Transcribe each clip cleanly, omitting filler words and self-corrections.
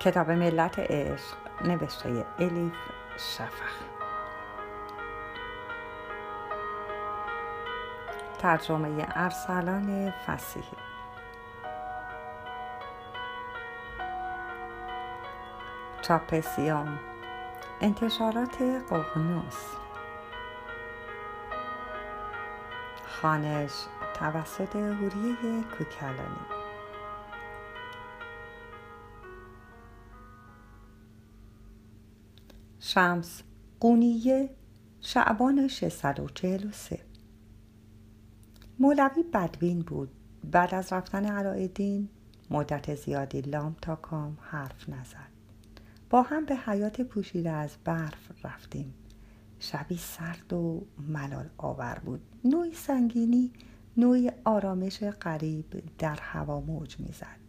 کتاب ملت عشق نوشته الیف صفخ، ترجمه ارسلان فصیح. چاپ سیام، انتشارات قوقنوس خانس توسط هوریه کوکلانی. شمس قونیه، شعبان 643. مولوی بدوین بود. بعد از رفتن علاءالدین مدت زیادی لام تا کام حرف نزد. با هم به حیات پوشیده از برف رفتیم. شبی سرد و ملال آور بود. نوعی سنگینی، نوعی آرامش غریب در هوا موج می‌زد.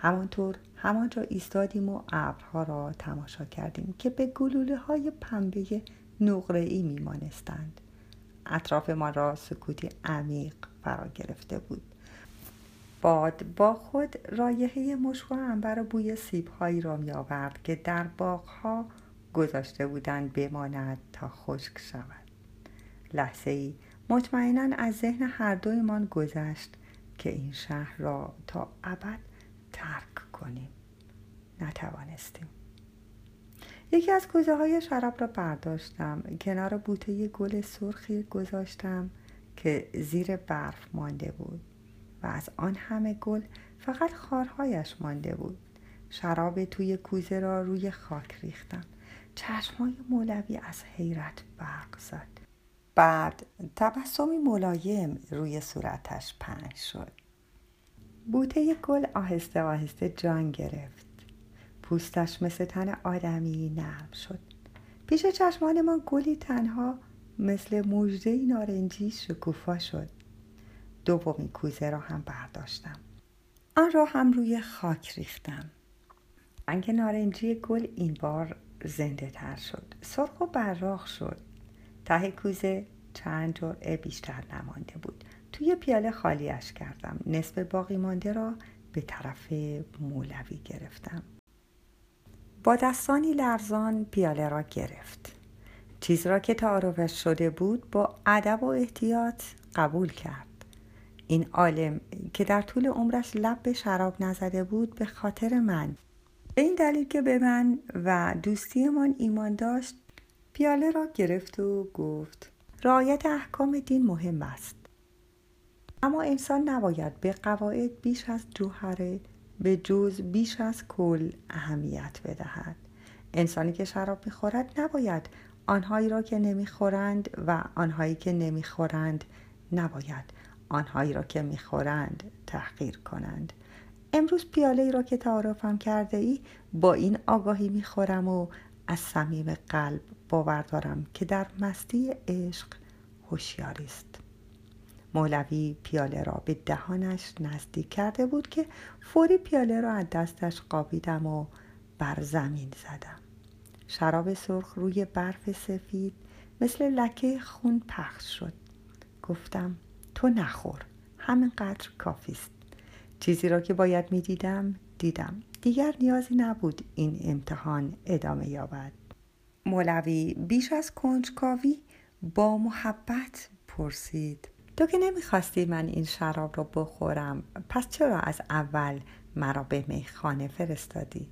همانطور همانجا ایستادیم و ابرها را تماشا کردیم که به گلوله‌های پنبه نقره‌ای می‌مانستند. اطراف ما را سکوتی عمیق فرا گرفته بود. باد با خود رایحه مشک و عنبر و بوی سیب‌هایی را می‌آورد که در باغ‌ها گذاشته بودند بماند تا خشک شود. لحظه‌ای مطمئناً از ذهن هر دویمان گذشت که این شهر را تا ابد ترک کنیم. نتوانستیم. یکی از کوزه‌های شراب را برداشتم، کنار بوته گل سرخی گذاشتم که زیر برف مانده بود و از آن همه گل فقط خارهایش مانده بود. شراب توی کوزه را روی خاک ریختم. چشمای مولوی از حیرت برق زد. بعد تبسمی ملایم روی صورتش پنهان شد. بوته گل آهسته آهسته جان گرفت. پوستش مثل تن آدمی نرم شد. پیش چشمانمان گلی تنها مثل مژده‌ای نارنجی شکوفا شد. دومی کوزه را هم برداشتم. آن را هم روی خاک ریختم. رنگ نارنجی گل این بار زنده تر شد. سرخ و براق شد. ته کوزه چند جرعه بیشتر نمانده بود. توی پیاله خالیش کردم. نصف باقی مانده را به طرف مولوی گرفتم. با دستانی لرزان پیاله را گرفت. چیز را که تعارفش شده بود با ادب و احتیاط قبول کرد. این عالم که در طول عمرش لب به شراب نزده بود به خاطر من، به این دلیل که به من و دوستی من ایمان داشت، پیاله را گرفت و گفت رعایت احکام دین مهم است، اما انسان نباید به قواعد بیش از جوهره به جز بیش از کل اهمیت بدهد. انسانی که شراب میخورد نباید آنهایی را که نمیخورند و آنهایی که نمیخورند نباید آنهایی را که میخورند تحقیر کنند. امروز پیاله ای را که تعارفم کرده ای با این آگاهی میخورم و از صمیم قلب باور دارم که در مستی عشق هوشیاری است. مولوی پیاله را به دهانش نزدیک کرده بود که فوری پیاله را از دستش قاپیدم و بر زمین زدم. شراب سرخ روی برف سفید مثل لکه خون پخش شد. گفتم تو نخور، همینقدر کافی است. چیزی را که باید می‌دیدم دیدم. دیگر نیازی نبود این امتحان ادامه یابد. مولوی بیش از کنجکاوی با محبت پرسید تو که نمیخواستی من این شراب را بخورم، پس چرا از اول مرا به میخانه فرستادی؟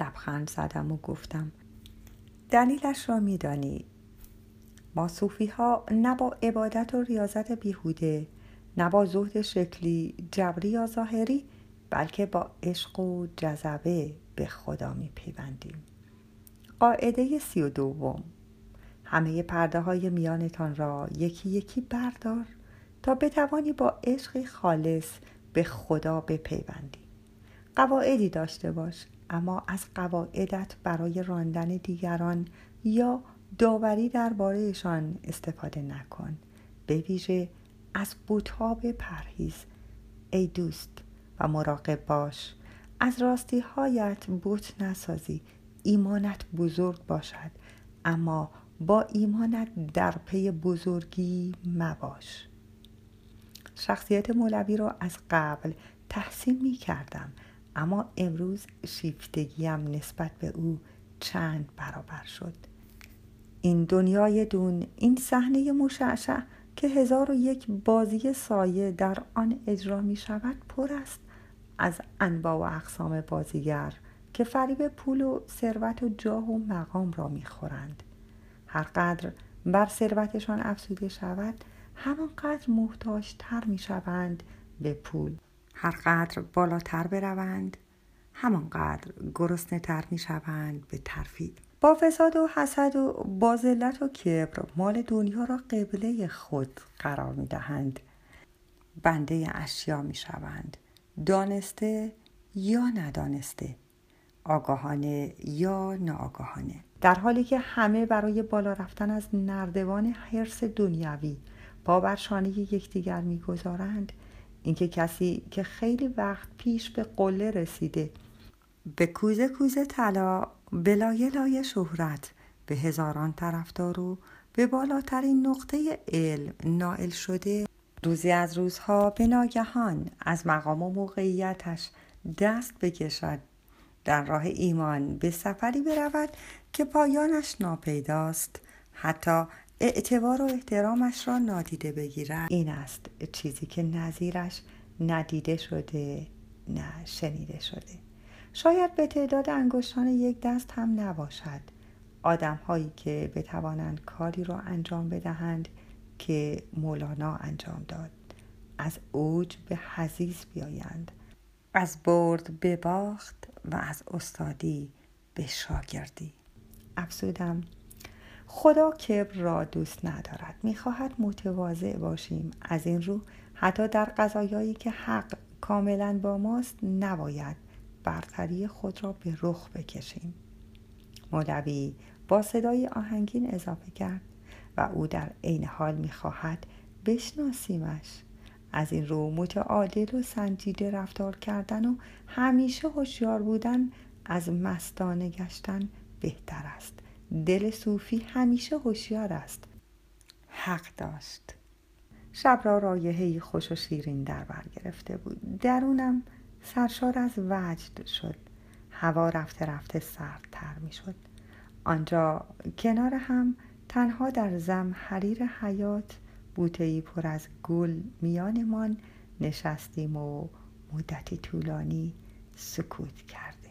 لبخند زدم و گفتم دلیلش را میدانی. ما صوفی ها نه با عبادت و ریاضت بیهوده، نه با زهد شکلی جبری یا ظاهری، بلکه با عشق و جذبه به خدا میپیوندیم. قاعده 32: همه پرده های میانتان را یکی یکی بردار تا بتوانی با عشقی خالص به خدا بپیوندی. قواعدی داشته باش، اما از قواعدت برای راندن دیگران یا داوری درباره‌شان استفاده نکن. به ویژه از بت‌ها پرهیز ای دوست و مراقب باش. از راستی‌هایت بت نسازی. ایمانت بزرگ باشد، اما با ایمانت در پی بزرگی مباش. شخصیت مولوی را از قبل تحسین می کردم، اما امروز شیفتگیم نسبت به او چند برابر شد. این دنیای دون، این صحنه مشعشع که 1001 بازی سایه در آن اجرا می شود پر است از انواع و اقسام بازیگر که فریب پول و ثروت و جاه و مقام را می خورند. هر قدر بر ثروتشان افزوده شود، همانقدر محتاج‌تر می شوند به پول. هر قدر بالاتر بروند، همانقدر گرسنه‌تر می شوند به ترفیع. با فساد و حسد و با ذلت و کبر مال دنیا را قبله خود قرار می دهند. بنده اشیا می شوند، دانسته یا ندانسته، آگاهانه یا ناآگاهانه، در حالی که همه برای بالا رفتن از نردبان حرص دنیوی پا بر شانه یکدیگر می‌گذارند. اینکه کسی که خیلی وقت پیش به قله رسیده، به کوزه کوزه طلا، به لایه لایه شهرت، به هزاران طرفدار و به بالاترین نقطه علم نائل شده، روزی از روزها به ناگهان از مقام و موقعیتش دست بکشد، در راه ایمان به سفری برود که پایانش ناپیداست، حتی اعتبار و احترامش را نادیده بگیرد. این است چیزی که نظیرش ندیده شده، نه شنیده شده. شاید به تعداد انگشتان یک دست هم نباشد آدم هایی که بتوانند کاری را انجام بدهند که مولانا انجام داد، از اوج به حضیض بیایند، از برد به باخت و از استادی به شاگردی. افسودم، خدا کبر را دوست ندارد، میخواهد متواضع باشیم. از این رو حتی در قضایایی که حق کاملا با ماست نباید برتری خود را به رخ بکشیم. مولوی با صدای آهنگین اضافه کرد: و او در عین حال میخواهد بشناسیمش. از این رو متعادل و سنجیده رفتار کردن و همیشه هوشیار بودن از مستانه گشتن بهتر است. دل صوفی همیشه هوشیار است. حق داشت. شب را رایحه‌ای خوش و شیرین در بر گرفته بود. درونم سرشار از وجد شد. هوا رفته رفته سردتر می شد. آنجا کنار هم تنها در زم حریر حیات، بوته‌ای پر از گل میانمان نشستیم و مدتی طولانی سکوت کرد.